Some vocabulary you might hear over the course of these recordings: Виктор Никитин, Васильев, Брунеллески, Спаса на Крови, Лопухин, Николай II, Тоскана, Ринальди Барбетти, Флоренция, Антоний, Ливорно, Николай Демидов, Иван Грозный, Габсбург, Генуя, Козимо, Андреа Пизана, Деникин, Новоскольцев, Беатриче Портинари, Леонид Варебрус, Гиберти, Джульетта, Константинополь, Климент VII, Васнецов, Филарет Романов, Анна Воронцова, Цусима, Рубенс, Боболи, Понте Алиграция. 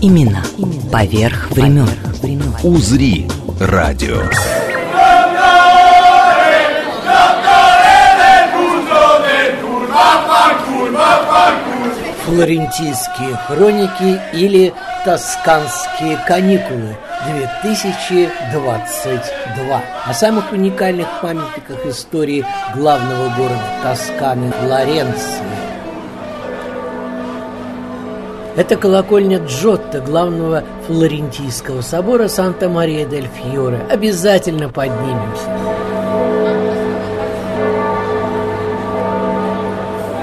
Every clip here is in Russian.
«Имена поверх времен». Узри радио. Флорентийские хроники или Тосканские каникулы 2022. О самых уникальных памятниках истории главного города Тосканы Флоренции. Это колокольня Джотто, главного флорентийского собора Санта-Мария-дель-Фьоре. Обязательно поднимемся.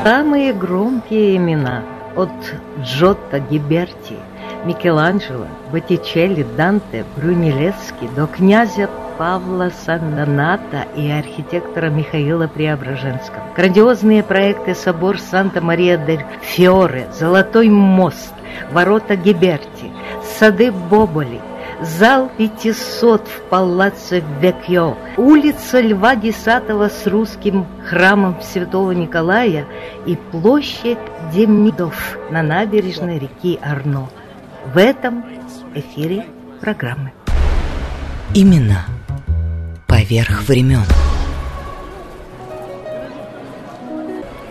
Самые громкие имена от Джотто, Гиберти, Микеланджело, Боттичелли, Данте, Брунеллески до князя Павла Сан-Донато и архитектора Михаила Преображенского. Грандиозные проекты собор Санта-Мария-дель-Фьоре, Золотой мост, ворота Гиберти, сады Боболи, зал 500 в Палаццо Веккьо, улица Льва X с русским храмом Святого Николая и площадь Демидов на набережной реки Арно. В этом эфире программы. Имена поверх времен.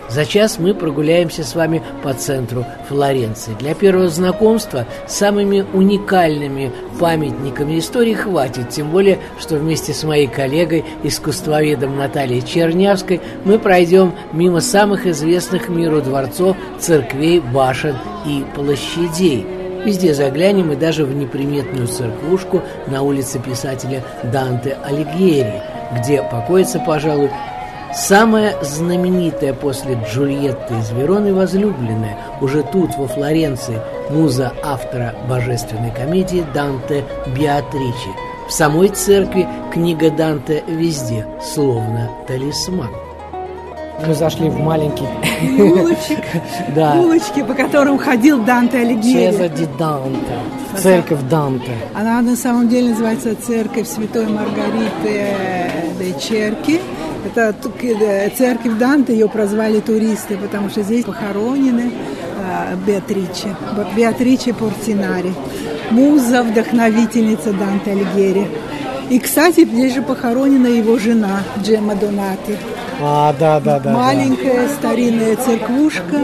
За час мы прогуляемся с вами по центру Флоренции. Для первого знакомства с самыми уникальными памятниками истории хватит, тем более, что вместе с моей коллегой, искусствоведом Натальей Чернявской, мы пройдем мимо самых известных миру дворцов, церквей, башен и площадей. Везде заглянем и даже в неприметную церквушку на улице писателя Данте Алигьери, где покоится, пожалуй, самая знаменитая после Джульетты из Вероны возлюбленная, уже тут, во Флоренции, муза автора божественной комедии Данте Беатриче. В самой церкви книга Данте везде, словно талисман. Мы зашли в маленький улочек, да. Улочки, по которым ходил Данте Алигьери. Чеза ди Данте, церковь Данте. Она на самом деле называется церковь Святой Маргариты де Черки. Это церковь Данте, ее прозвали туристы, потому что здесь похоронены Беатриче Портинари, муза, вдохновительница Данте Алигьери. И, кстати, здесь же похоронена его жена Джема Донати. Да. Маленькая старинная церквушка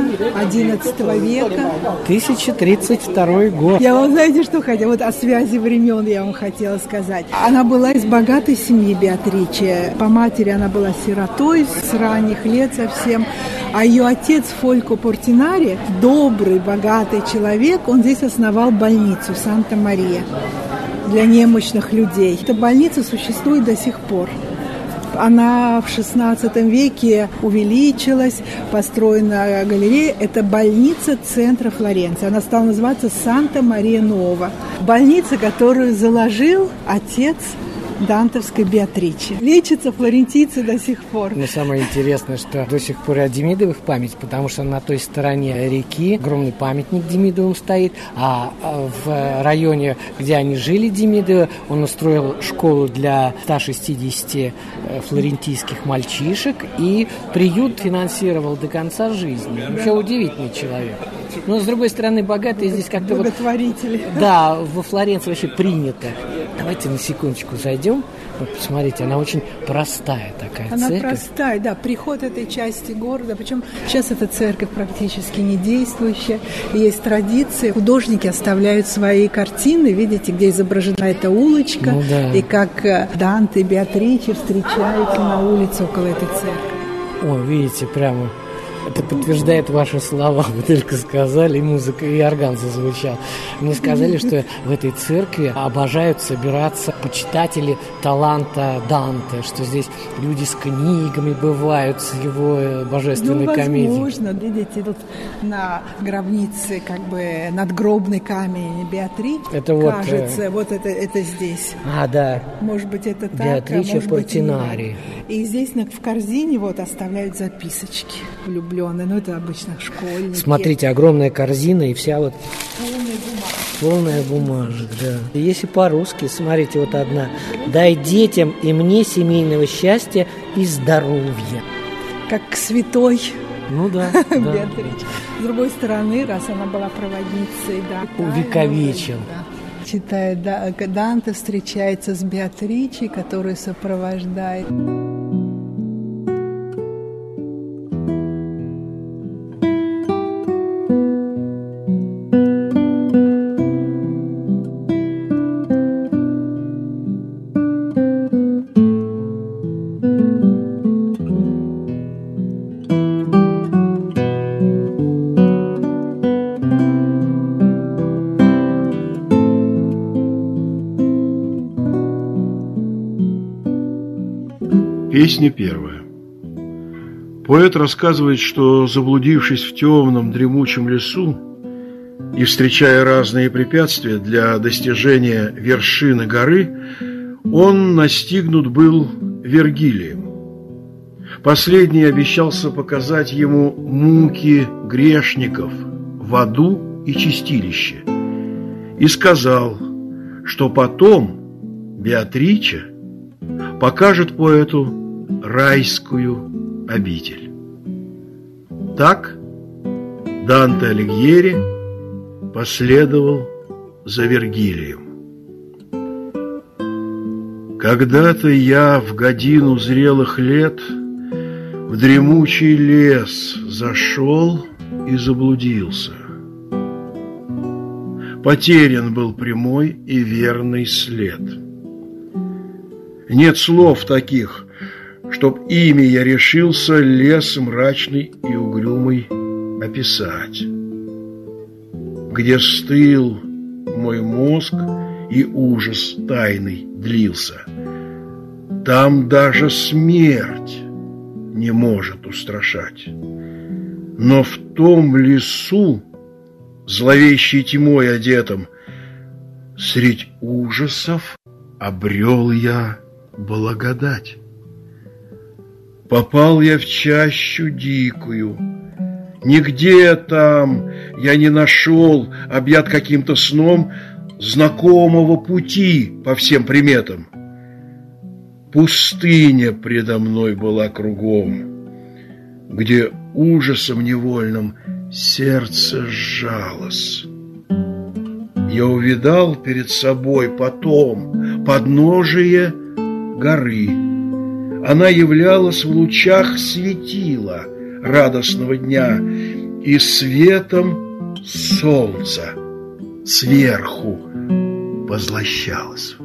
XI века. 1032 год. Я вам, знаете, что хотела? Вот о связи времен я вам хотела сказать. Она была из богатой семьи Беатриче. По матери она была сиротой с ранних лет совсем. А ее отец Фолько Портинари, добрый, богатый человек, он здесь основал больницу Санта-Мария для немощных людей. Эта больница существует до сих пор. Она в XVI веке увеличилась, построена галерея. Это больница центра Флоренции. Она стала называться Санта-Мария-Нова. Больница, которую заложил отец дантовской Беатриче. Лечатся флорентийцы до сих пор. Но самое интересное, что до сих пор о Демидовых память, потому что на той стороне реки огромный памятник Демидовым стоит, а в районе, где они жили, Демидовы, он устроил школу для 160 флорентийских мальчишек и приют финансировал до конца жизни. Вообще удивительный человек. Но, с другой стороны, богатые здесь как-то... Благотворители. Вот, да, во Флоренции вообще принято. Давайте на секундочку зайдем. Вот посмотрите, она очень простая такая церковь. Она простая, да, приход этой части города. Причем сейчас эта церковь практически не действующая. Есть традиции. Художники оставляют свои картины, видите, где изображена эта улочка. Ну, да. И как Данте и Беатриче встречаются на улице около этой церкви. О, видите, прямо... Это подтверждает ваши слова, вы только сказали, и музыка, и орган зазвучал. Мне сказали, что в этой церкви обожают собираться почитатели таланта Данте, что здесь люди с книгами бывают, с его божественной комедией. Возможно, видите, тут на гробнице как бы надгробный камень Беатриче, кажется, вот это здесь. А, да. Может быть, это так, Беатриче Портинари. И здесь в корзине вот оставляют записочки влюбленные, но это обычно школьники. Смотрите, огромная корзина и вся вот... Полная бумажек, да. Если по-русски, смотрите, вот одна. «Дай детям и мне семейного счастья и здоровья». Как святой. Ну да. Беатриче. С другой стороны, раз она была проводницей, да. Увековечил. Читая Данте, встречается с Беатричей, которую сопровождает... Песня первая. Поэт рассказывает, что, заблудившись в темном дремучем лесу и встречая разные препятствия для достижения вершины горы, он настигнут был Вергилием. Последний обещался показать ему муки грешников в аду и чистилище и сказал, что потом Беатриче покажет поэту райскую обитель. Так Данте Алигьери последовал за Вергилием. Когда-то я в годину зрелых лет в дремучий лес зашел и заблудился. Потерян был прямой и верный след. Нет слов таких, чтоб ими я решился лес мрачный и угрюмый описать, где стыл мой мозг и ужас тайный длился. Там даже смерть не может устрашать. Но в том лесу, зловещей тьмой одетом, средь ужасов обрел я благодать. Попал я в чащу дикую, нигде там я не нашел, объят каким-то сном, знакомого пути по всем приметам. Пустыня предо мной была кругом, где ужасом невольным сердце сжалось. Я увидал перед собой потом подножие горы. Она являлась в лучах светила радостного дня и светом солнца сверху возлощалась.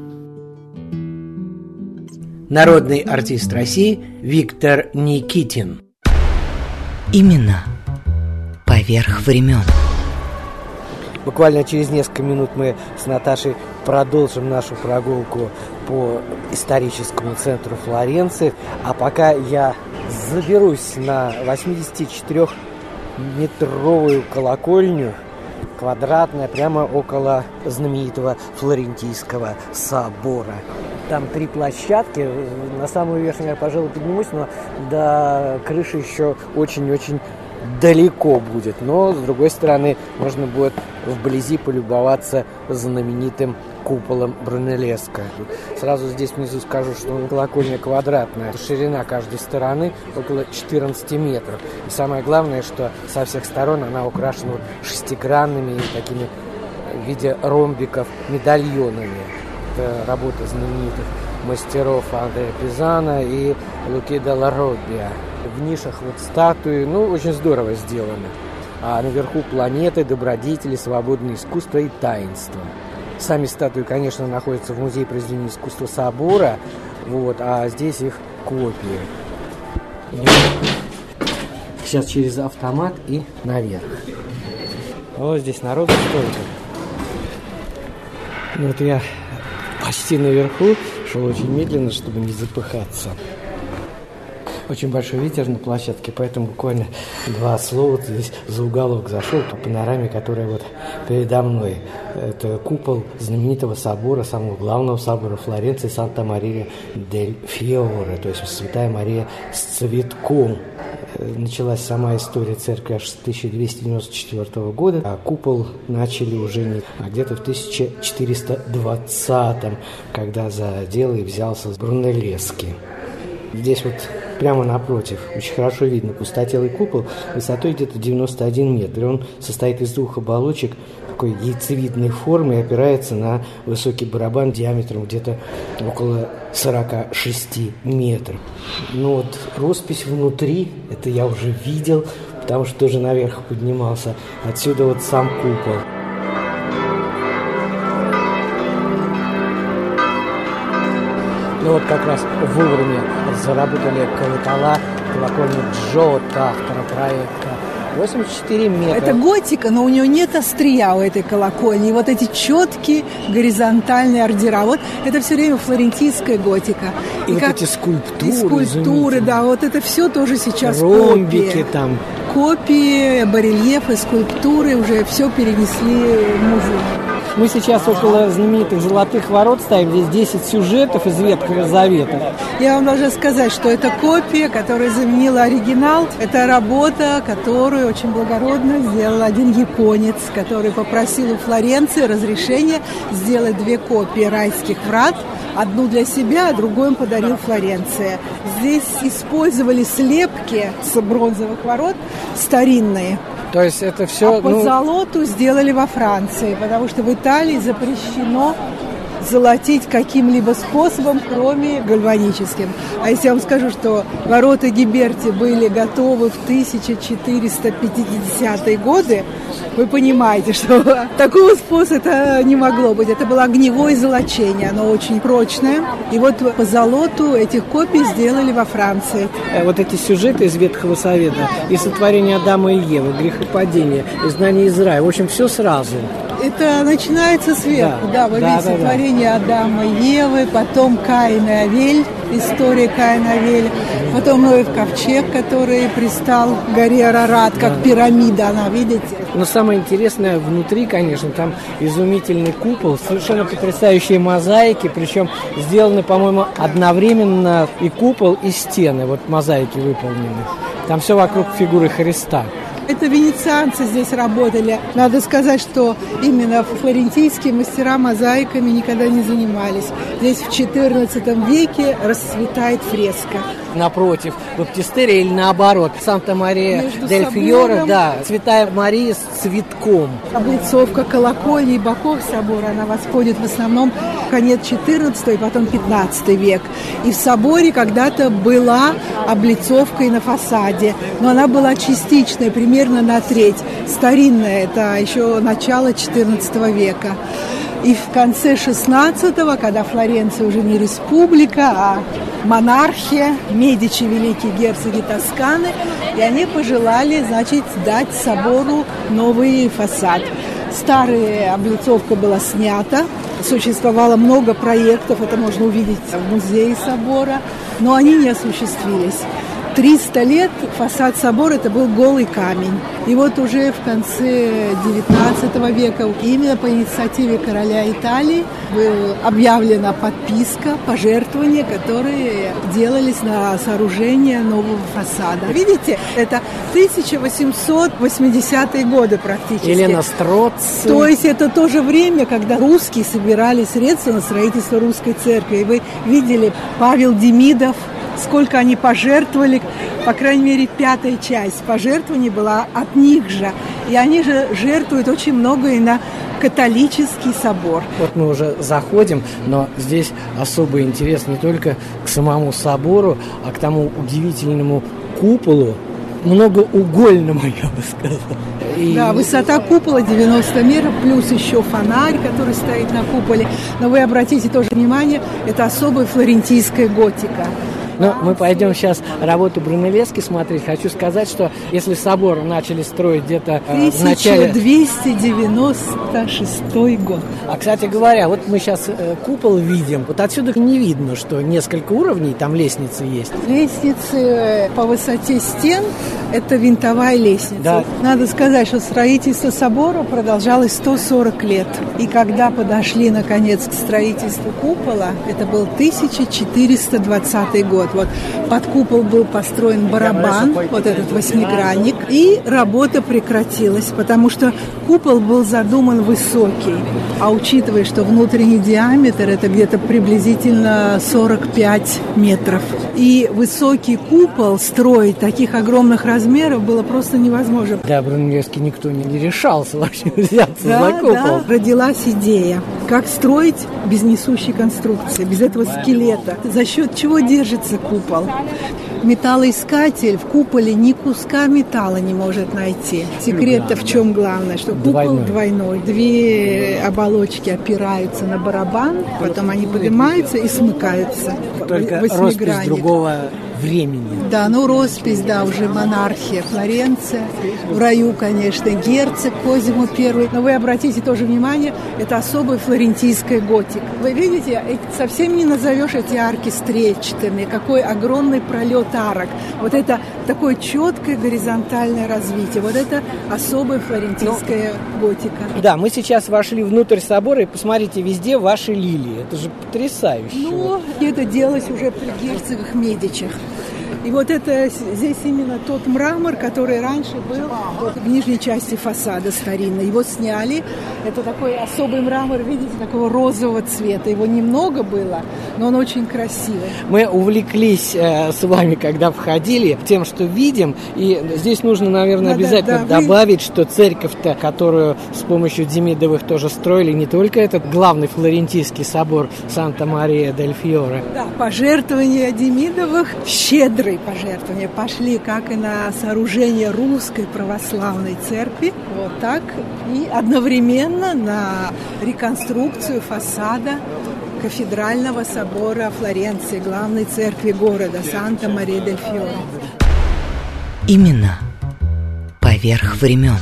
Народный артист России Виктор Никитин. Имена поверх времен. Буквально через несколько минут мы с Наташей продолжим нашу прогулку по историческому центру Флоренции. А пока я заберусь на 84-метровую колокольню, квадратная, прямо около знаменитого Флорентийского собора. Там три площадки, на самую верхнюю я, пожалуй, поднимусь, но до крыши еще очень-очень далеко будет, но, с другой стороны, можно будет вблизи полюбоваться знаменитым куполом Брунеллески. Сразу здесь внизу скажу, что колокольня квадратная, ширина каждой стороны около 14 метров. И самое главное, что со всех сторон она украшена шестигранными и такими в виде ромбиков медальонами. Это работа знаменитых мастеров Андреа Пизана и Луки делла Роббиа. В нишах вот статуи, очень здорово сделаны. А наверху планеты, добродетели, свободное искусство и таинство. Сами статуи, конечно, находятся в Музее произведений искусства собора, а здесь их копии. Сейчас через автомат и наверх. Здесь народу столько. Вот я почти наверху, шел очень медленно, чтобы не запыхаться. Очень большой ветер на площадке, поэтому буквально два слова здесь за уголок зашел по панораме, которая вот передо мной. Это купол знаменитого собора, самого главного собора Флоренции, Санта-Мария-дель-Фьоре, то есть Святая Мария с цветком. Началась сама история церкви аж с 1294 года, а купол начали уже где-то в 1420, когда за дело и взялся Брунеллески. Здесь вот прямо напротив очень хорошо видно пустотелый купол высотой где-то 91 метр. И он состоит из двух оболочек такой яйцевидной формы и опирается на высокий барабан диаметром где-то около 46 метров. Ну вот роспись внутри, это я уже видел, потому что тоже наверх поднимался. Отсюда вот сам купол. Ну вот как раз вовремя заработали колокола колокольни Джотто, автора проекта. 84 метра. Это готика, но у нее нет острия, у этой колокольни. И вот эти четкие горизонтальные ордера. Вот это все время флорентийская готика. И вот эти скульптуры. И скульптуры, да. Вот это все тоже сейчас ромбики копии. Там. Копии, барельефы, скульптуры уже все перенесли в музей. Мы сейчас около знаменитых Золотых ворот стоим. Здесь 10 сюжетов из Ветхого Завета. Я вам должна сказать, что это копия, которая заменила оригинал. Это работа, которую очень благородно сделал один японец, который попросил у Флоренции разрешения сделать две копии райских врат. Одну для себя, а другую им подарил Флоренция. Здесь использовали слепки с бронзовых ворот старинные. То есть это все... А позолоту сделали во Франции, потому что в Италии запрещено золотить каким-либо способом, кроме гальваническим. А если я вам скажу, что ворота Гиберти были готовы в 1450-е годы, вы понимаете, что такого способа не могло быть. Это было огневое золочение, оно очень прочное. И вот по золоту этих копий сделали во Франции. Вот эти сюжеты из Ветхого Завета, и сотворение Адама и Евы, грехопадение, изгнание из рая, в общем, все сразу. Это начинается сверху, да, вы видите, сотворение Адама и Евы, потом Каин и Авель, история Каина и Авеля, потом Ноев ковчег, который пристал к горе Арарат, как пирамида, она, видите? Но самое интересное внутри, конечно, там изумительный купол, совершенно потрясающие мозаики, причем сделаны, по-моему, одновременно и купол, и стены, вот мозаики выполнены. Там все вокруг фигуры Христа. Это венецианцы здесь работали. Надо сказать, что именно флорентийские мастера мозаиками никогда не занимались. Здесь в XIV веке расцветает фреска. Напротив баптистерия или наоборот. Санта-Мария-дель-Фьоре, да, Святая Мария с цветком. Облицовка колокольни и боков собора, она восходит в основном конец XIV и потом XV век. И в соборе когда-то была облицовка и на фасаде, но она была частичная, примерно на треть. Старинная, это еще начало XIV века. И в конце XVI, когда Флоренция уже не республика, а монархия, Медичи, великие герцоги Тосканы, и они пожелали, значит, дать собору новый фасад. Старая облицовка была снята, существовало много проектов, это можно увидеть в музее собора, но они не осуществились. 300 лет фасад собора – это был голый камень. И вот уже в конце XIX века именно по инициативе короля Италии была объявлена подписка, пожертвования, которые делались на сооружение нового фасада. Видите, это 1880-е годы практически. Елена Строци. То есть это то же время, когда русские собирали средства на строительство русской церкви. И вы видели, Павел Демидов, сколько они пожертвовали, по крайней мере, пятая часть пожертвований была от них же. И они же жертвуют очень много и на католический собор. Вот мы уже заходим, но здесь особый интерес не только к самому собору, а к тому удивительному куполу, многоугольному, я бы сказала. И... Да, высота купола 90 метров, плюс еще фонарь, который стоит на куполе. Но вы обратите тоже внимание, это особая флорентийская готика. Но мы пойдем сейчас работу Брунеллески смотреть. Хочу сказать, что если собор начали строить где-то в начале... 1296 год. А, кстати говоря, вот мы сейчас купол видим. Вот отсюда не видно, что несколько уровней, там лестницы есть. Лестницы по высоте стен, это винтовая лестница. Да. Надо сказать, что строительство собора продолжалось 140 лет. И когда подошли, наконец, к строительству купола, это был 1420 год. Вот под купол был построен барабан, вот этот восьмигранник, и работа прекратилась, потому что купол был задуман высокий. А учитывая, что внутренний диаметр, это где-то приблизительно 45 метров. И высокий купол строить таких огромных размеров было просто невозможно. Да, Брунеллески никто не решался вообще взяться за купол. Да, родилась идея, как строить без несущей конструкции, без этого скелета. За счет чего держится купол? Металлоискатель в куполе ни куска металла не может найти. Секрет-то в чем главное, что купол двойной. Две оболочки опираются на барабан, потом они поднимаются и смыкаются. Только роспись другого времени. Да, ну роспись, да, уже монархия, Флоренция. В раю, конечно, герцог Козимо I. Но вы обратите тоже внимание, это особая флорентийская готика. Вы видите, совсем не назовешь эти арки стрельчатыми, какой огромный пролет арок. Вот это такое четкое горизонтальное развитие. Вот это особая флорентийская готика. Да, мы сейчас вошли внутрь собора, и посмотрите, везде ваши лилии. Это же потрясающе. Ну, это делалось уже при герцогах Медичах. И вот это здесь именно тот мрамор, который раньше был вот в нижней части фасада старинной. Его сняли. Это такой особый мрамор, видите, такого розового цвета. Его немного было, но он очень красивый. Мы увлеклись с вами, когда входили, тем, что видим. И здесь нужно, наверное, обязательно добавить, что церковь-то, которую с помощью Демидовых тоже строили, не только этот главный флорентийский собор Санта-Мария-дель-Фьоре. Да, пожертвования Демидовых щедрые. Пожертвования пошли как и на сооружение русской православной церкви, вот так, и одновременно на реконструкцию фасада кафедрального собора Флоренции, главной церкви города Санта-Мария-дель-Фьоре. Имена поверх времен.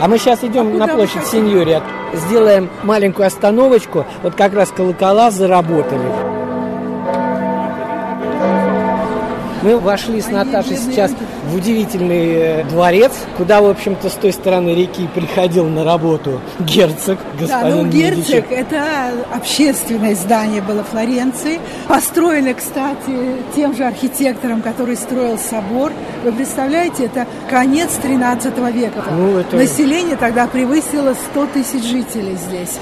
А мы сейчас идем на площадь Синьория, сделаем маленькую остановочку, вот как раз колокола заработали. Мы вошли с Наташей сейчас в удивительный дворец, куда, в общем-то, с той стороны реки приходил на работу герцог, господин Медичи. Герцог – это общественное здание было Флоренции. Построено, кстати, тем же архитектором, который строил собор. Вы представляете, это конец XIII века. Ну, это... Население тогда превысило 100 тысяч жителей здесь.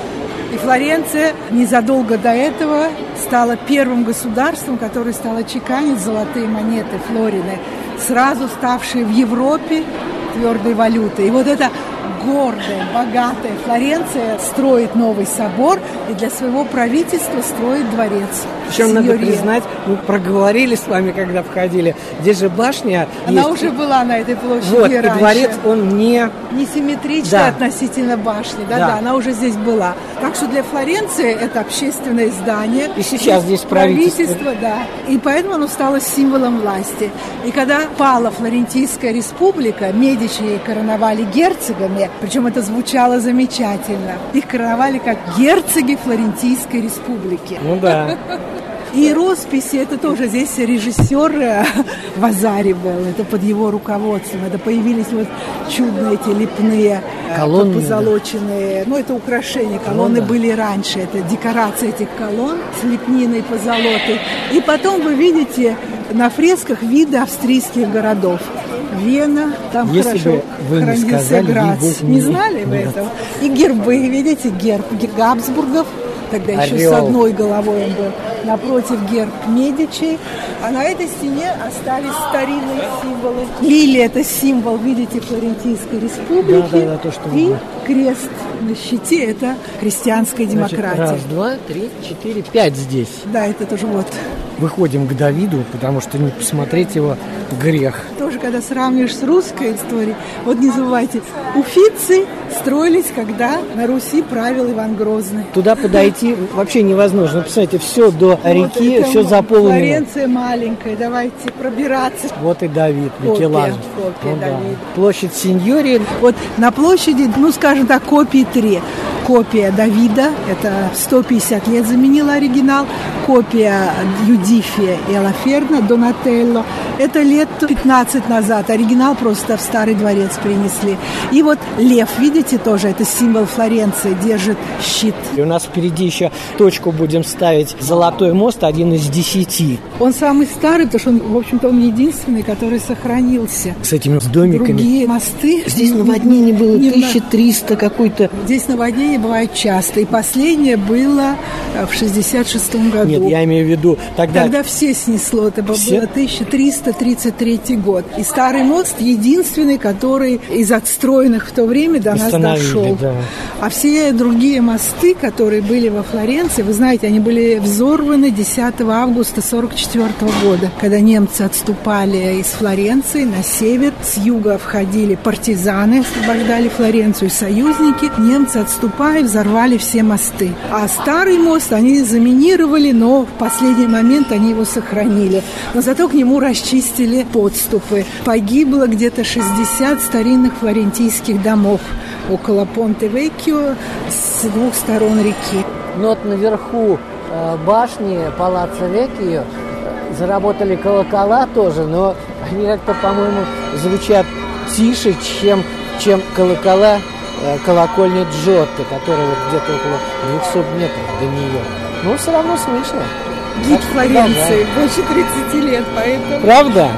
И Флоренция незадолго до этого стала первым государством, которое стало чеканить золотые монеты флорины, сразу ставшие в Европе твердой валютой. И вот эта гордая, богатая Флоренция строит новый собор и для своего правительства строит дворец. Причем надо признать, мы проговорили с вами, когда входили, здесь же башня. Она есть. Уже была на этой площади вот, раньше. Вот, и дворец, он несимметричный относительно башни. Да, она уже здесь была. Так что для Флоренции это общественное здание. И сейчас здесь правительство. Да. И поэтому оно стало символом власти. И когда пала Флорентийская республика, Медичи короновали герцогами, причем это звучало замечательно. Их короновали как герцоги Флорентийской республики. Ну да. И росписи, это тоже здесь режиссер Вазари был, это под его руководством, это появились вот чудные эти лепные колонны, позолоченные, ну это украшения, колонны были раньше, это декорация этих колонн с лепниной, позолотой. И потом вы видите на фресках виды австрийских городов. Вена, там если хорошо хранится Грац. Не знали вы этого? И гербы, видите, герб Габсбургов. Тогда орел. Еще с одной головой он был. Напротив герб Медичи. А на этой стене остались старинные символы. Лилия – это символ, видите, Флорентийской республики. Да, то, что и было. Крест на щите – это христианская демократия. Значит, 1, 2, 3, 4, 5 здесь. Да, это тоже вот. Выходим к Давиду, потому что не посмотреть его – грех. Тоже, когда сравниваешь с русской историей, вот не забывайте, уффици строились, когда на Руси правил Иван Грозный. Туда подойти вообще невозможно. Посмотрите, все до до реки, вот все заполнено. Флоренция маленькая, давайте пробираться. Вот и Давид, Микеланджело. Ну, да. Площадь Синьория. Вот на площади, ну, скажем так, копии три. Копия Давида, это 150 лет заменила оригинал. Копия Юдифия и Алаферна, Донателло, это лет 15 назад. Оригинал просто в Старый дворец принесли. И вот лев, видите, тоже это символ Флоренции, держит щит. И у нас впереди еще точку будем ставить. Золотой мост, один из 10. Он самый старый, потому что он, в общем-то, он единственный, который сохранился. С этими домиками. Другие мосты. Здесь наводнение было 1300 какой-то. Здесь наводнение бывает часто. И последнее было в 66 году. Нет, я имею в виду тогда... Тогда все снесло. Это было 1333 год. И старый мост единственный, который из отстроенных в то время до нас дошел. Да. А все другие мосты, которые были во Флоренции, вы знаете, они были взорваны 10 августа 44 года, когда немцы отступали из Флоренции на север. С юга входили партизаны, освобождали Флоренцию, союзники. Немцы, отступая, взорвали все мосты. А старый мост они заминировали, но в последний момент они его сохранили. Но зато к нему расчистили подступы. Погибло где-то 60 старинных флорентийских домов около Понте Веккио с двух сторон реки. Но вот наверху башни Палаццо Веккио заработали колокола тоже, но они как-то, по-моему, звучат тише, чем колокола колокольни Джотто, которая вот где-то около 200 метров до нее. Но все равно слышно. Гид Флоренции, больше 30 лет, поэтому... Правда?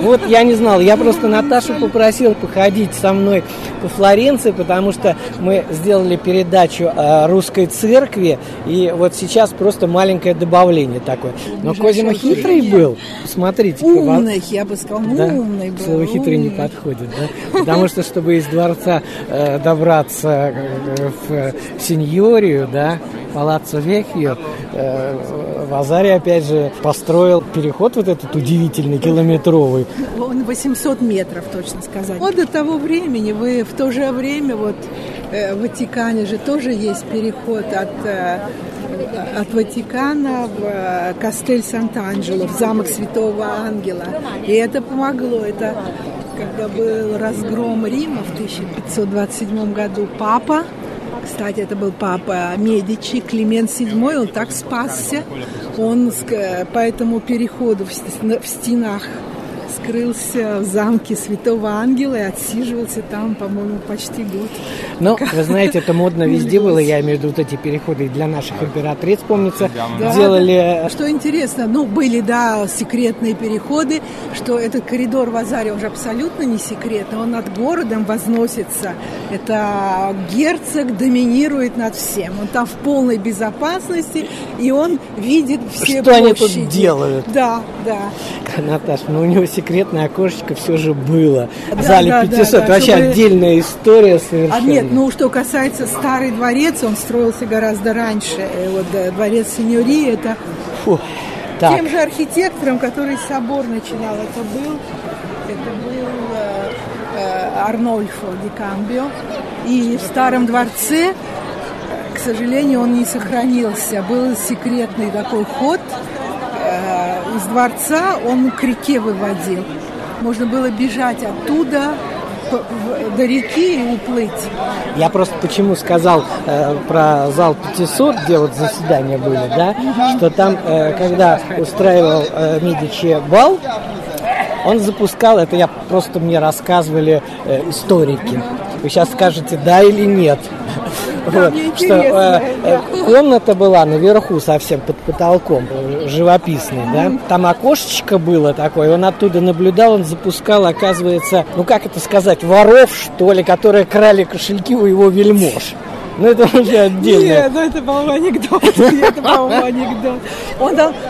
Вот я не знал, я просто Наташу попросил походить со мной по Флоренции, потому что мы сделали передачу о русской церкви, и вот сейчас просто маленькое добавление такое. Но Козимо хитрый был, смотрите. Умный, я бы сказал, да? Умный был. Слово «хитрый» не подходит, да? Потому что, чтобы из дворца добраться в Синьорию, да, Палаццо Веккьо, Вазари, опять же, построил переход вот этот удивительный, километровый. Он 800 метров, точно сказать. Вот до того времени, вы в то же время, вот в Ватикане же тоже есть переход от Ватикана в Кастель Сант-Анджело, в замок Святого Ангела. И это помогло, это... Когда был разгром Рима в 1527 году, папа, кстати, это был папа Медичи, Климент VII, он так спасся. Он по этому переходу в стенах скрылся в замке Святого Ангела и отсиживался там, по-моему, почти год. Ну, вы знаете, это модно везде было, я имею в виду вот эти переходы и для наших императриц, помнится, да. Делали. Что интересно, ну, были, да, секретные переходы, что этот коридор Вазари уже абсолютно не секретный, он над городом возносится. Это герцог доминирует над всем, он там в полной безопасности, и он видит все что площади. Что они тут делают? Да, да. Наташа, ну, у него секретное окошечко все же было. Да, в зале, да, 500. Да, да. Вообще чтобы... отдельная история совершенно. А нет, ну что касается старый дворец, он строился гораздо раньше. Вот дворец Синьории, это фу, так. Тем же архитектором, который собор начинал, это был Арнольфо ди Камбио. И в старом дворце, к сожалению, он не сохранился. Был секретный такой ход. Из дворца он к реке выводил. Можно было бежать оттуда до реки и уплыть. Я просто почему сказал про зал 500, где вот заседания были, да, что там, когда устраивал Медичи бал, он запускал, это я просто мне рассказывали историки. Вы сейчас скажете, да или нет. Вот, что комната была наверху совсем под потолком, живописный, да? Там окошечко было такое, он оттуда наблюдал, он запускал, оказывается, ну как это сказать, воров, что ли, которые крали кошельки у его вельмож. Ну, это уже отдельно. Нет, ну, это, по-моему, анекдот.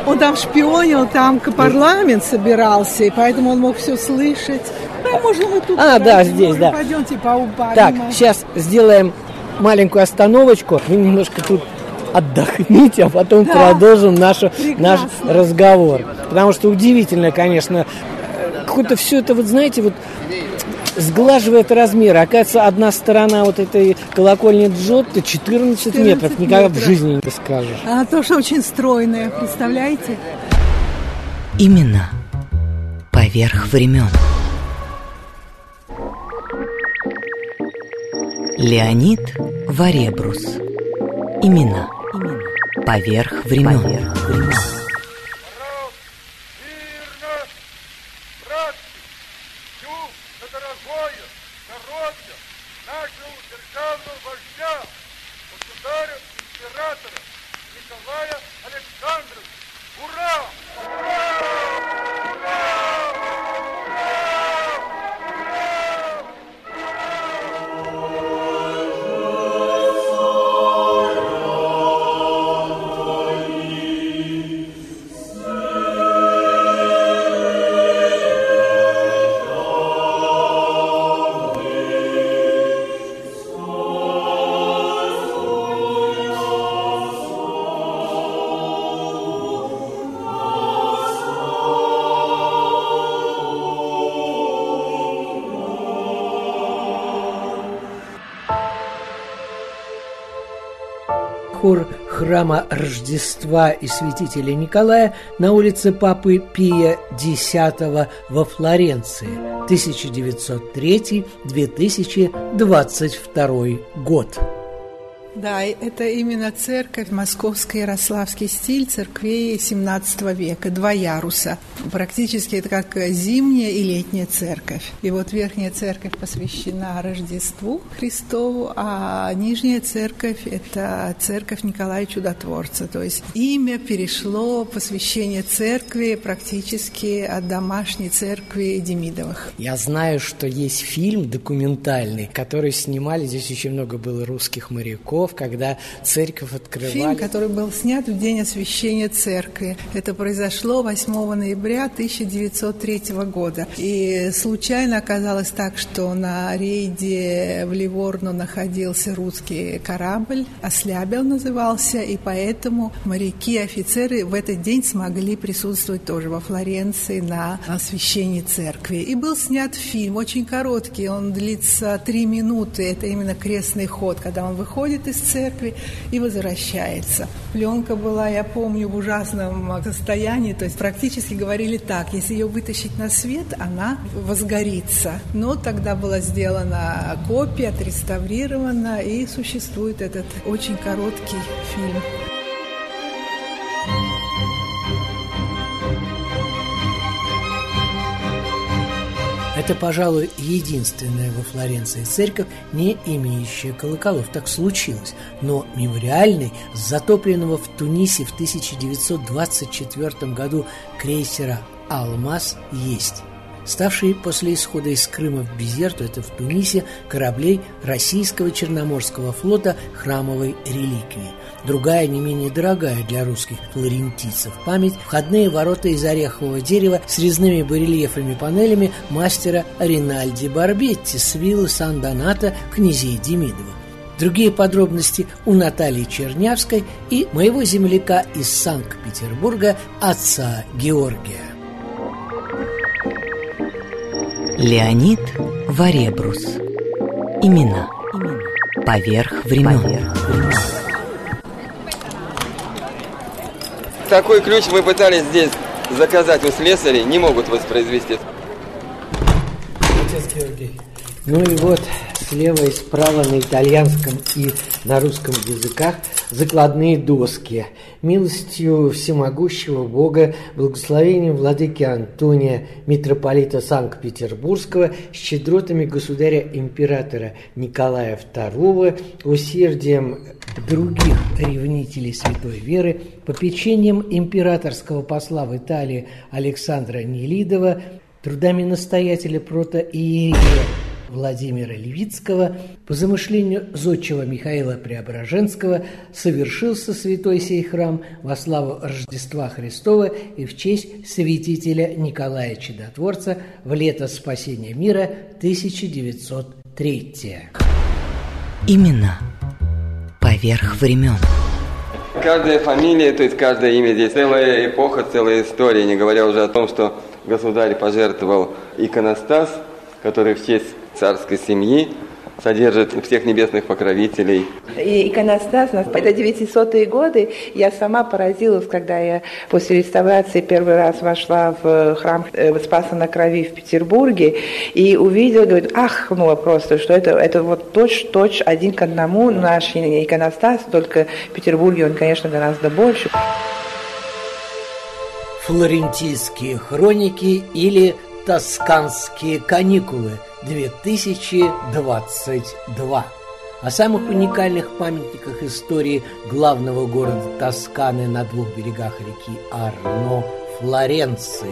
Он там шпионил, там парламент собирался, и поэтому он мог все слышать. Ну, можно мы тут... А, да, здесь, да. Пойдемте поупаем. Так, сейчас сделаем маленькую остановочку. Вы немножко тут отдохните, а потом продолжим наш разговор. Потому что удивительно, конечно, какое-то все это, вот знаете, вот... сглаживает размеры. Оказывается, одна сторона вот этой колокольни Джотто 14 метров. Никогда в жизни не скажешь. Она тоже очень стройная, представляете? Именно поверх времен. Леонид Варебрус. Имена. Поверх времен. Хор храма Рождества и святителя Николая на улице Папы Пия X во Флоренции, 1903-2022 год. Да, это именно церковь, московский ярославский стиль церквей XVII века, два яруса. Практически это как зимняя и летняя церковь. И вот верхняя церковь посвящена Рождеству Христову, а нижняя церковь – это церковь Николая Чудотворца. То есть имя перешло, посвящение церкви практически от домашней церкви Демидовых. Я знаю, что есть фильм документальный, который снимали, здесь очень много было русских моряков, когда церковь открывали. Фильм, который был снят в день освящения церкви. Это произошло 8 ноября 1903 года. И случайно оказалось так, что на рейде в Ливорно находился русский корабль, «Ослябел» назывался, и поэтому моряки и офицеры в этот день смогли присутствовать тоже во Флоренции на освящении церкви. И был снят фильм, очень короткий, он длится 3 минуты, это именно крестный ход, когда он выходит из церкви и возвращается. Пленка была, я помню, в ужасном состоянии, то есть практически говорили так: если ее вытащить на свет, она возгорится. Но тогда была сделана копия, отреставрирована, и существует этот очень короткий фильм. Это, пожалуй, единственная во Флоренции церковь, не имеющая колоколов. Так случилось. Но мемориальный, с затопленного в Тунисе в 1924 году крейсера «Алмаз» есть. Ставшие после исхода из Крыма в Бизерту, это в Тунисе, кораблей российского Черноморского флота храмовой реликвии. Другая, не менее дорогая для русских флорентийцев память – входные ворота из орехового дерева с резными барельефами-панелями мастера Ринальди Барбетти с виллы Сан-Донато князей Демидова. Другие подробности у Натальи Чернявской и моего земляка из Санкт-Петербурга отца Георгия. Леонид Варебрус. Имена. Поверх времен. Такой ключ мы пытались здесь заказать у слесарей, не могут воспроизвести. Отец Георгий. Ну и вот слева и справа на итальянском и на русском языках закладные доски. Милостью всемогущего Бога, благословением владыки Антония, митрополита Санкт-Петербургского, щедротами государя-императора Николая II, усердием других ревнителей святой веры, попечением императорского посла в Италии Александра Нелидова, трудами настоятеля протоиерея Владимира Левицкого, по замышлению зодчего Михаила Преображенского, совершился святой сей храм во славу Рождества Христова и в честь святителя Николая Чудотворца в лето спасения мира 1903. Имена поверх времен. Каждая фамилия, то есть каждое имя здесь, целая эпоха, целая история, не говоря уже о том, что государь пожертвовал иконостас, который в честь царской семьи, содержит всех небесных покровителей. И иконостас у нас, это 900-е годы. Я сама поразилась, когда я после реставрации первый раз вошла в храм Спаса на Крови в Петербурге и увидела, говорит, ахнула просто, что это вот точь-точь один к одному наш иконостас, только в Петербурге он, конечно, гораздо больше. Флорентийские хроники или «Тосканские каникулы» 2022. О самых уникальных памятниках истории главного города Тосканы на двух берегах реки Арно, Флоренции.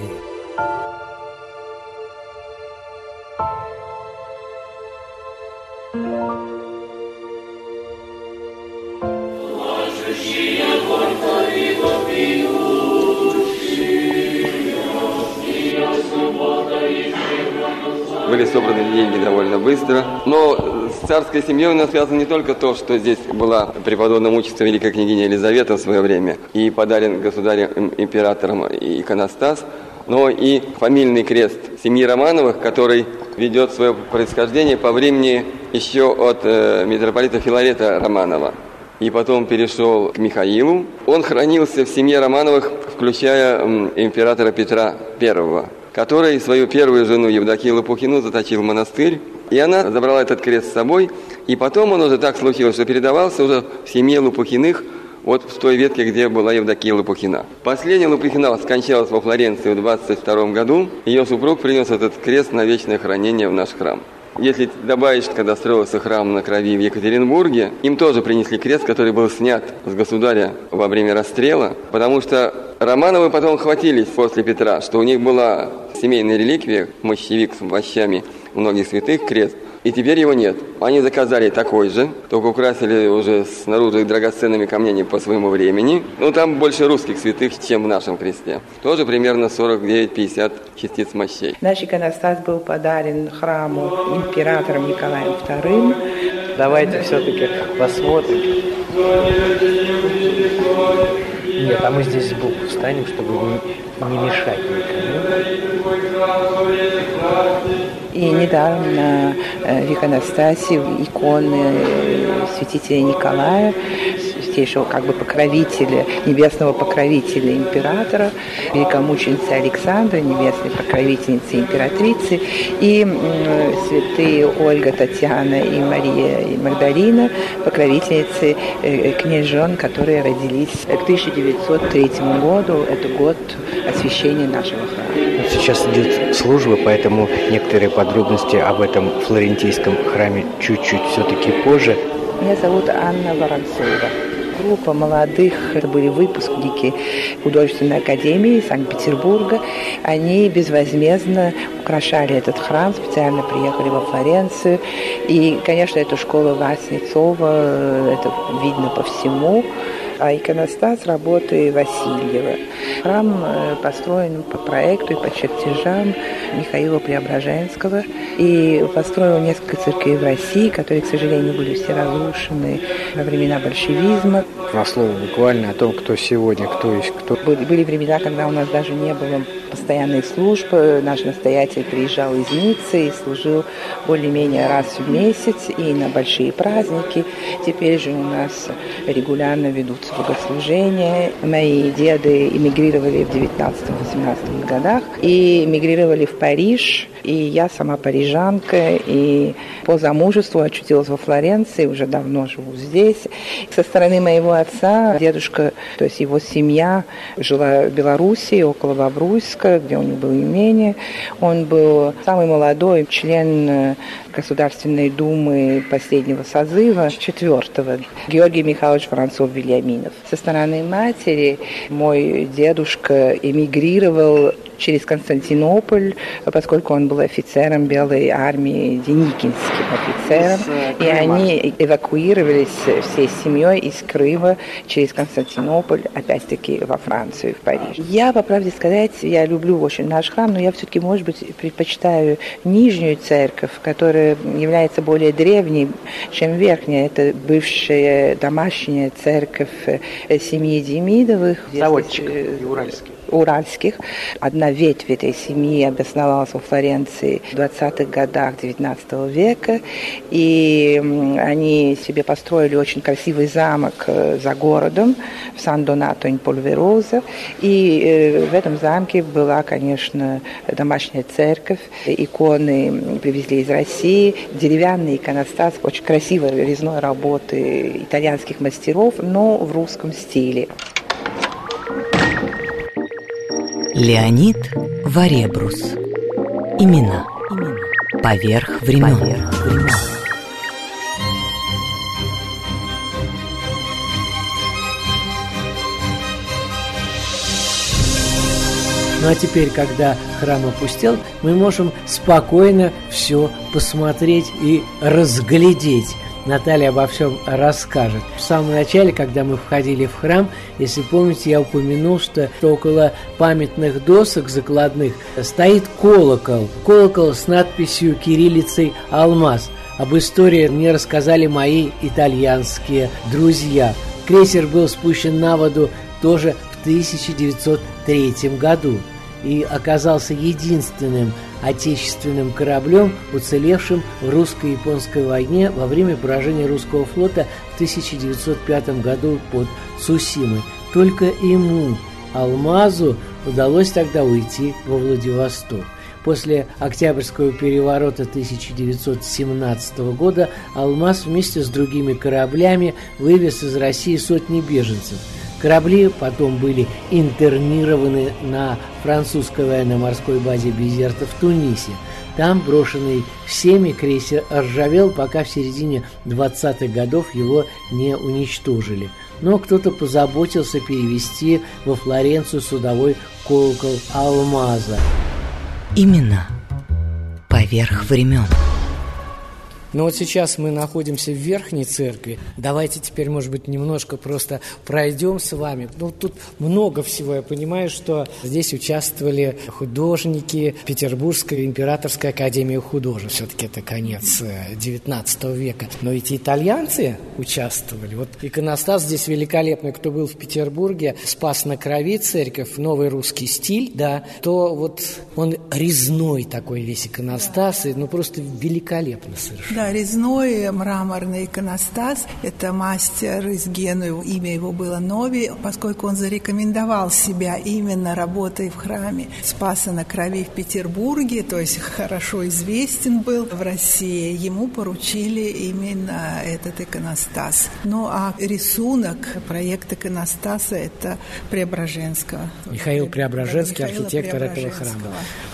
Были собраны деньги довольно быстро. Но с царской семьей у нас связано не только то, что здесь была преподобная мученица великая княгиня Елизавета в свое время и подарен государем-императором иконостас, но и фамильный крест семьи Романовых, который ведет свое происхождение по времени еще от митрополита Филарета Романова. И потом перешел к Михаилу. Он хранился в семье Романовых, включая императора Петра I, который свою первую жену Евдокию Лопухину заточил в монастырь. И она забрала этот крест с собой. И потом он уже так случилось, что передавался уже в семье Лопухиных, вот в той ветке, где была Евдокия Лопухина. Последняя Лопухина скончалась во Флоренции в 22 году. Ее супруг принес этот крест на вечное хранение в наш храм. Если добавишь, когда строился храм на Крови в Екатеринбурге, им тоже принесли крест, который был снят с государя во время расстрела, потому что Романовы потом хватились после Петра, что у них была семейная реликвия, мощевик с мощами многих святых, крест, и теперь его нет. Они заказали такой же, только украсили уже снаружи драгоценными камнями по своему времени. Ну, там больше русских святых, чем в нашем кресте. Тоже примерно 49-50 частиц мощей. Наш иконостас был подарен храму императором Николаем II. Давайте все-таки посмотрим. Нет, а мы здесь сбоку встанем, чтобы не мешать никому. И недаром на иконостасе иконы святителя Николая, святейшего как бы покровителя, небесного покровителя императора, великомученицы Александра, небесной покровительницы императрицы, и святые Ольга, Татьяна и Мария и Магдалина, покровительницы княжон, которые родились к 1903 году, это год освящения нашего храма. Сейчас идет служба, поэтому некоторые подробности об этом флорентийском храме чуть-чуть все-таки позже. Меня зовут Анна Воронцова. Группа молодых, это были выпускники художественной академии Санкт-Петербурга. Они безвозмездно украшали этот храм, специально приехали во Флоренцию. И, конечно, эту школу Васнецова, это видно по всему. А иконостас работы Васильева. Храм построен по проекту и по чертежам Михаила Преображенского. И построил несколько церквей в России, которые, к сожалению, были все разрушены во времена большевизма. Два слова буквально о том, кто сегодня, кто есть кто. Были времена, когда у нас даже не было постоянной службы. Наш настоятель приезжал из Ниццы и служил более-менее раз в месяц и на большие праздники. Теперь же у нас регулярно ведутся богослужения. Мои деды эмигрировали в 19-18 годах и эмигрировали в Париж. И я сама парижанка, и по замужеству очутилась во Флоренции, уже давно живу здесь. Со стороны моего отца, дедушка, то есть его семья, жила в Белоруссии, около Бобруйска, где у них было имение. Он был самый молодой член Государственной Думы последнего созыва, 4-го, Георгий Михайлович Воронцов-Вельяминов. Со стороны матери мой дедушка эмигрировал через Константинополь, поскольку он был офицером Белой армии, деникинским офицером. И они эвакуировались всей семьей из Крыма через Константинополь, опять-таки во Францию, в Париж. Я, по правде сказать, я люблю очень наш храм, но я все-таки, может быть, предпочитаю нижнюю церковь, которая является более древней, чем верхняя. Это бывшая домашняя церковь семьи Демидовых. Заводчик, Уральский. уральских. Одна ветвь этой семьи обосновалась во Флоренции в 20-х годах XIX века, и они себе построили очень красивый замок за городом в Сан-Донато ин Польвероза, и в этом замке была, конечно, домашняя церковь, иконы привезли из России, деревянный иконостас очень красивой резной работы итальянских мастеров, но в русском стиле. Леонид Варебрус. Имена. Поверх времен. Ну а теперь, когда храм опустел, мы можем спокойно все посмотреть и разглядеть. Наталья обо всем расскажет. В самом начале, когда мы входили в храм, если помните, я упомянул, что около памятных досок закладных стоит колокол. Колокол с надписью кириллицей «Алмаз». Об истории мне рассказали мои итальянские друзья. Крейсер был спущен на воду тоже в 1903 году и оказался единственным отечественным кораблем, уцелевшим в русско-японской войне во время поражения русского флота в 1905 году под Цусимой. Только ему, «Алмазу», удалось тогда уйти во Владивосток. После Октябрьского переворота 1917 года «Алмаз» вместе с другими кораблями вывез из России сотни беженцев. Корабли потом были интернированы на французской военно-морской базе Бизерта в Тунисе. Там брошенный всеми крейсер ржавел, пока в середине 20-х годов его не уничтожили. Но кто-то позаботился перевести во Флоренцию судовой колокол «Алмаза». Имена поверх времен. Но вот сейчас мы находимся в Верхней Церкви. Давайте теперь, может быть, немножко просто пройдем с вами. Ну, тут много всего. Я понимаю, что здесь участвовали художники Петербургской императорской академии художеств. Все-таки это конец XIX века. Но ведь итальянцы участвовали. Вот иконостас здесь великолепный. Кто был в Петербурге, спас на крови церковь, новый русский стиль, да, то вот он резной такой весь иконостас. И, ну, просто великолепно совершенно. Да, резной мраморный иконостас. Это мастер из Генуи, имя его было Нови, поскольку он зарекомендовал себя именно работой в храме Спаса на Крови в Петербурге, то есть хорошо известен был в России. Ему поручили именно этот иконостас. Ну а рисунок, проект иконостаса – это Преображенского. Михаил Преображенский, архитектор этого храма.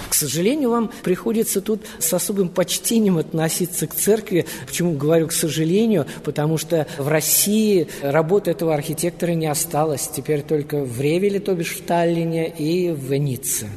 К сожалению, вам приходится тут с особым почтением относиться к церкви. Почему говорю «к сожалению»? Потому что в России работы этого архитектора не осталось. Теперь только в Ревеле, то бишь в Таллине, и в Ницце.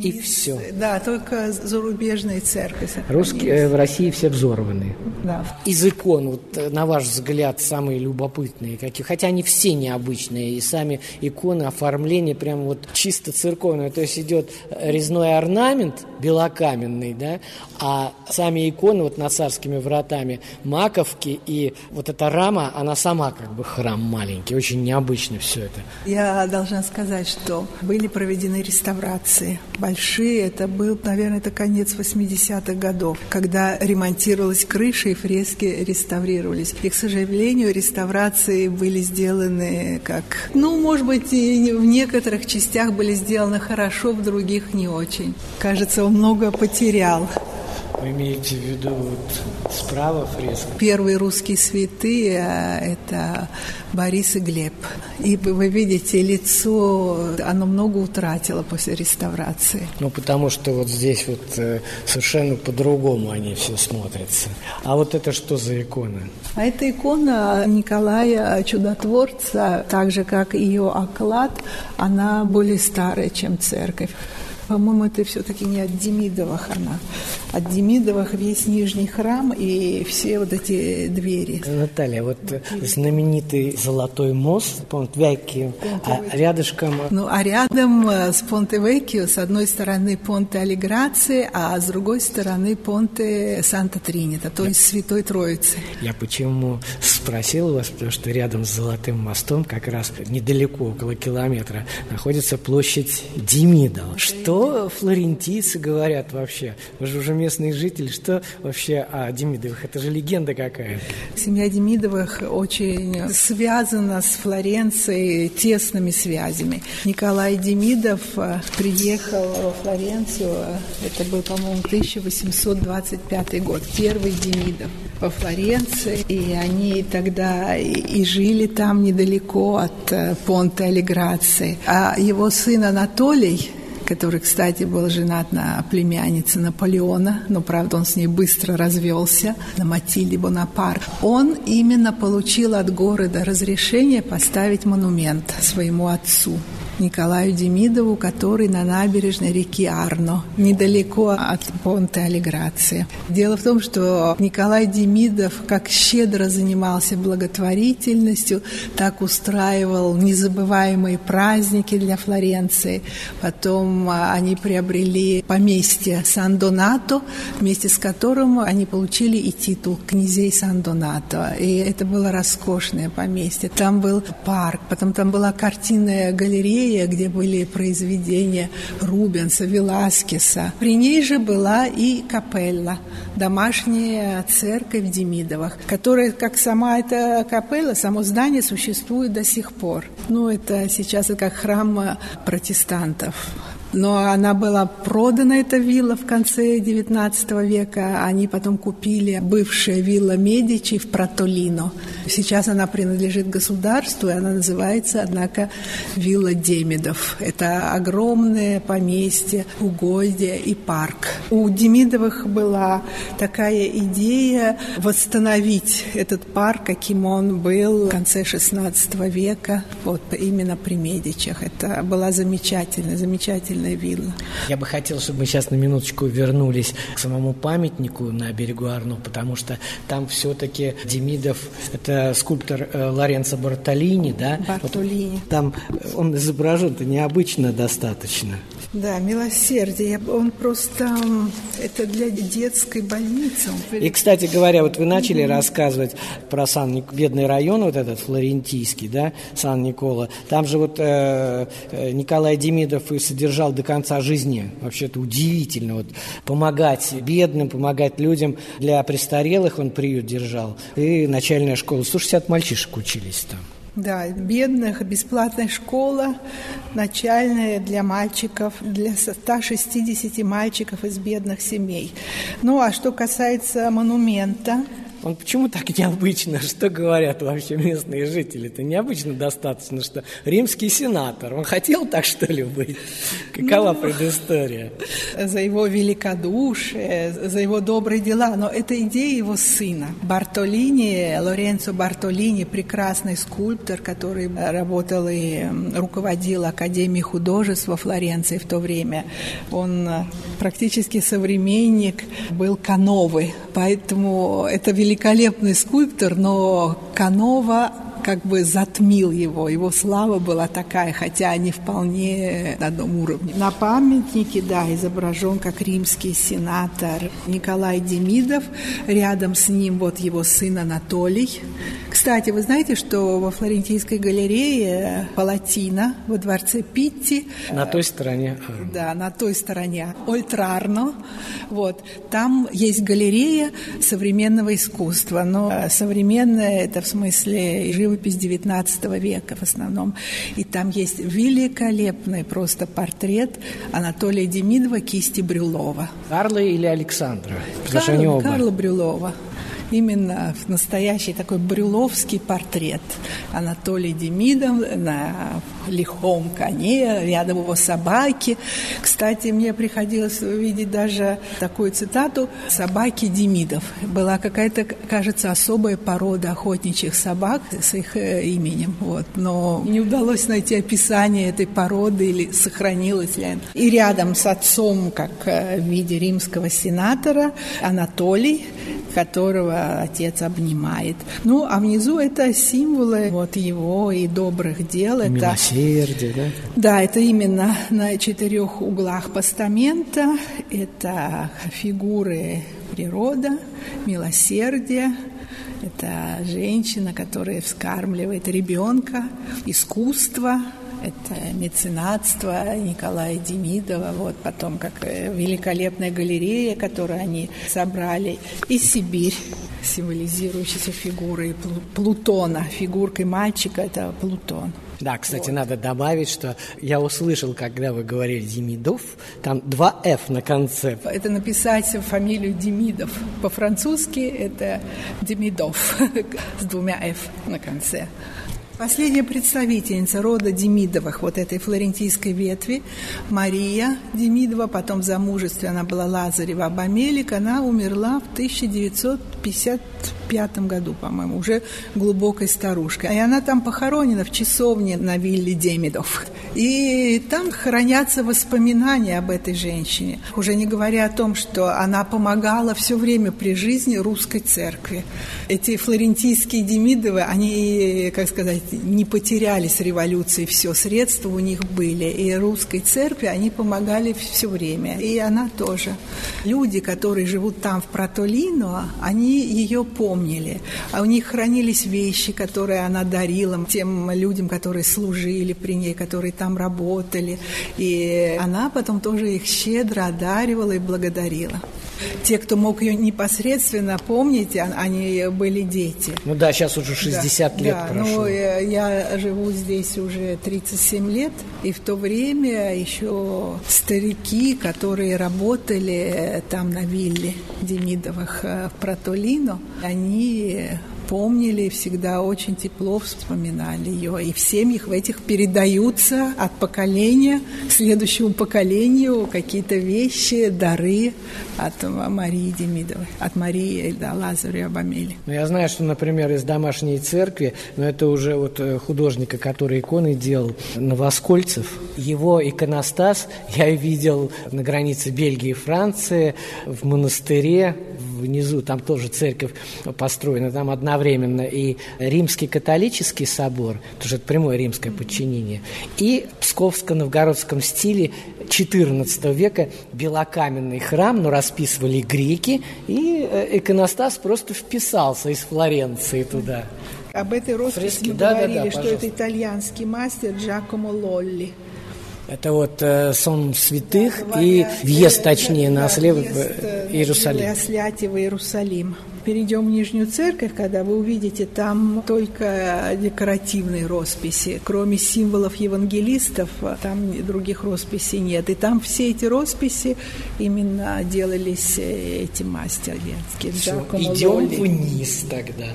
И все. Да, только зарубежные церкви. Русские в России все взорваны. Да. Из икон, вот, на ваш взгляд, самые любопытные какие? Хотя они все необычные, и сами иконы, оформление прям вот чисто церковное. То есть идет резной орнамент белокаменный, да, а сами иконы вот над царскими вратами маковки, и вот эта рама, она сама как бы храм маленький. Очень необычно все это. Я должна сказать, что были проведены реставрации большие. Это был, наверное, это конец 80-х годов, когда ремонтировалась крыша и фрески реставрировались. И, к сожалению, реставрации были сделаны как... Ну, может быть, и в некоторых частях были сделаны хорошо, в других не очень. Кажется, он много потерял. Вы имеете в виду вот справа фреска? Первые русские святые – это Борис и Глеб. И вы видите, лицо, оно много утратило после реставрации. Ну, потому что вот здесь вот совершенно по-другому они все смотрятся. А вот это что за икона? А это икона Николая Чудотворца, так же, как ее оклад, она более старая, чем церковь. По-моему, это все-таки не от Демидова она. от Демидовых весь нижний храм и все вот эти двери. Наталья, вот знаменитый Золотой мост, Понте Веккио, а рядышком... Ну, а рядом с Понте Веккио с одной стороны Понте Алиграции, а с другой стороны Понте Санта Тринита, то есть Святой Троицы. Я почему спросил вас, потому что рядом с Золотым мостом, как раз недалеко, около километра, находится площадь Демидова. Что флорентийцы говорят вообще? Вы же уже местные жители. Что вообще о Демидовых? Это же легенда какая. Семья Демидовых очень связана с Флоренцией тесными связями. Николай Демидов приехал во Флоренцию, это был, по-моему, 1825 год, первый Демидов во Флоренции, и они тогда и жили там недалеко от Понте Алиграции. А его сын Анатолий, который, кстати, был женат на племяннице Наполеона, но, правда, он с ней быстро развелся, на Матильде Бонапарт, он именно получил от города разрешение поставить монумент своему отцу, Николаю Демидову, который на набережной реки Арно, недалеко от Понте Алиграции. Дело в том, что Николай Демидов как щедро занимался благотворительностью, так устраивал незабываемые праздники для Флоренции. Потом они приобрели поместье Сан-Донато, вместе с которым они получили и титул князей Сан-Донато. И это было роскошное поместье. Там был парк, потом там была картинная галерея, где были произведения Рубенса, Веласкеса. При ней же была и капелла, домашняя церковь Демидовых, которая, как сама эта капелла, само здание существует до сих пор. Ну, это сейчас как храм протестантов. Но она была продана, эта вилла, в конце XIX века. Они потом купили бывшая вилла Медичи в Протолино. Сейчас она принадлежит государству, и она называется, однако, вилла Демидов. Это огромное поместье, угодье и парк. У Демидовых была такая идея восстановить этот парк, каким он был в конце XVI века, вот именно при Медичах. Это была замечательная вилла. Я бы хотел, чтобы мы сейчас на минуточку вернулись к самому памятнику на берегу Арно, потому что там все-таки Демидов, это скульптор Лоренцо Бартолини, да? Бартолини. Вот, там он изображен-то необычно достаточно. Да, милосердие. Он просто... Это для детской больницы. И, кстати говоря, вот вы начали рассказывать про бедный район вот этот флорентийский, да, Сан-Никола. Там же вот Николай Демидов и содержал до конца жизни. Вообще-то удивительно. Вот, помогать бедным, помогать людям. Для престарелых он приют держал. И начальная школа. 160 мальчишек учились там. Да, бедных, бесплатная школа, начальная для мальчиков, для 160 мальчиков из бедных семей. Ну, а что касается монумента... Он почему так необычно? Что говорят вообще местные жители? Это необычно достаточно, что римский сенатор, он хотел так, что ли, быть? Какова предыстория? За его великодушие, за его добрые дела. Но это идея его сына. Бартолини, Лоренцо Бартолини, прекрасный скульптор, который работал и руководил Академией художеств во Флоренции в то время. Он практически современник был Кановы, поэтому это великолепный скульптор, но Канова как бы затмил его. Его слава была такая, хотя они вполне на одном уровне. На памятнике, да, изображен как римский сенатор Николай Демидов. Рядом с ним вот его сын Анатолий. Кстати, вы знаете, что во Флорентийской галерее Палатина, во дворце Питти... На той стороне. Да, на той стороне. Ольтрарно. Вот. Там есть галерея современного искусства. Но современное, это в смысле... живопись XIX века в основном. И там есть великолепный просто портрет Анатолия Демидова кисти Брюлова. Карла или Александра? Карла Брюлова. именно в настоящий такой брюловский портрет. Анатолий Демидов на лихом коне, рядом его собаки. Кстати, мне приходилось увидеть даже такую цитату «собаки Демидов». Была какая-то, кажется, особая порода охотничьих собак с их именем. Вот. Но не удалось найти описание этой породы или сохранилось ли она. И рядом с отцом, как в виде римского сенатора, Анатолий, которого отец обнимает. Ну, а внизу это символы вот его и добрых дел. Милосердие, да? Да, это именно на 4 углах постамента. Это фигуры природа, милосердие. Это женщина, которая вскармливает ребенка, искусство. Это меценатство Николая Демидова, вот потом как великолепная галерея, которую они собрали, и Сибирь, символизирующаяся фигурой Плутона, фигуркой мальчика, это Плутон. Да, кстати, вот. Надо добавить, что я услышал, когда вы говорили Демидов, там 2 «ф» на конце. Это написать фамилию Демидов. По-французски это Демидов с 2 «ф» на конце. Последняя представительница рода Демидовых, вот этой флорентийской ветви, Мария Демидова, потом в замужестве она была Лазарева Бамелик, она умерла в 1955 году, по-моему, уже глубокой старушкой. И она там похоронена в часовне на вилле Демидов. И там хранятся воспоминания об этой женщине, уже не говоря о том, что она помогала все время при жизни русской церкви. Эти флорентийские Демидовы, они, как сказать, не потеряли с революцией все, средства у них были. И русской церкви они помогали все время. И она тоже. Люди, которые живут там, в Протолино, они ее помнили. А у них хранились вещи, которые она дарила тем людям, которые служили при ней, которые там работали. И она потом тоже их щедро одаривала и благодарила. Те, кто мог ее непосредственно помнить, они были дети. Ну да, сейчас уже 60 лет прошло. Ну, я живу здесь уже 37 лет, и в то время еще старики, которые работали там на вилле Демидовых в Протолино, они помнили, всегда очень тепло вспоминали ее. И в семьях в этих передаются от поколения к следующему поколению какие-то вещи, дары от Марии Демидовой, от Марии, да, Лазаря Бамели. Ну, я знаю, что, например, из домашней церкви, но это уже вот художника, который иконы делал, Новоскольцев. Его иконостас я видел на границе Бельгии и Франции, в монастыре внизу, там тоже церковь построена, там одновременно и Римский католический собор, потому что это прямое римское подчинение, и в псковско-новгородском стиле XIV века белокаменный храм, но расписывали греки, и иконостас просто вписался из Флоренции туда. Об этой росписи мы говорили, да, что это итальянский мастер Джакомо Лолли. Это вот «Сон святых», да, и «Въезд», точнее, на Осле в Иерусалим. Ослятье в Иерусалим. Перейдем в Нижнюю Церковь, когда вы увидите там только декоративные росписи. Кроме символов евангелистов, там других росписей нет. И там все эти росписи именно делались эти мастеры венские. Все, идем вниз тогда.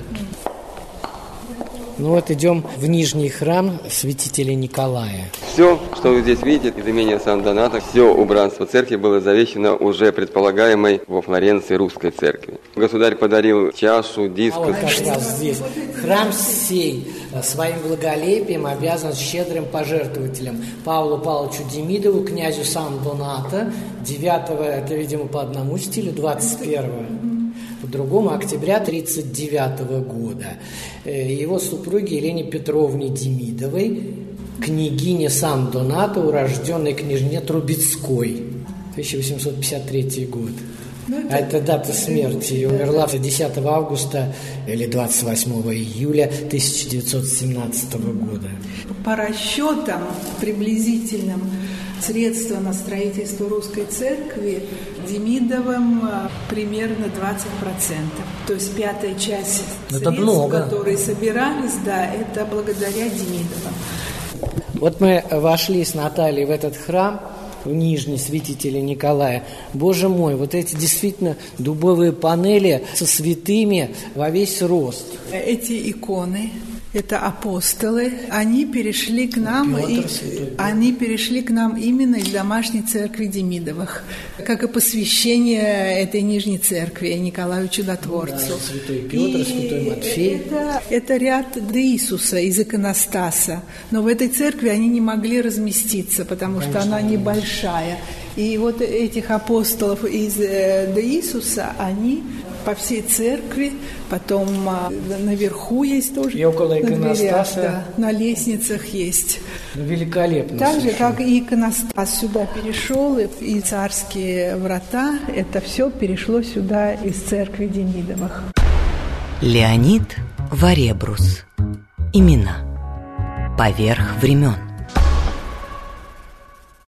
Ну вот идем в Нижний храм святителя Николая. Все, что вы здесь видите, из имения Сан-Донато, все убранство церкви было завещено уже предполагаемой во Флоренции русской церкви. Государь подарил чашу, диск. А вот как здесь. Храм сей своим благолепием обязан щедрым пожертвователям Павлу Павловичу Демидову, князю Сан-Донато, 9-го, это, видимо, по одному стилю, 21-го. По-другому, октября 1939 года. Его супруге Елене Петровне Демидовой, княгине Сан-Донато, урожденной княжне Трубецкой, 1853 год. А это дата смерти. Умерла 10 августа или 28 июля 1917 года. По расчетам приблизительным, средства на строительство русской церкви Демидовым примерно 20%. То есть 5-я часть средств, которые собирались, да, это благодаря Демидовым. Вот мы вошли с Натальей в этот храм. Нижний, святителя Николая. Боже мой, вот эти действительно дубовые панели со святыми во весь рост. Эти иконы... Это апостолы, они перешли к нам, именно из домашней церкви Демидовых, как и посвящение этой нижней церкви Николаю Чудотворцу. Да, святой Петр, и святой Матфей. Это ряд до Иисуса из иконостаса, но в этой церкви они не могли разместиться, потому что она небольшая. И вот этих апостолов из до Иисуса, они по всей церкви, потом наверху есть тоже. И около иконостаса. Да, на лестницах есть. Великолепно. Так же, как и иконостас сюда перешел, и царские врата, это все перешло сюда из церкви Демидовых. Леонид Варебрус. Имена. Поверх времен.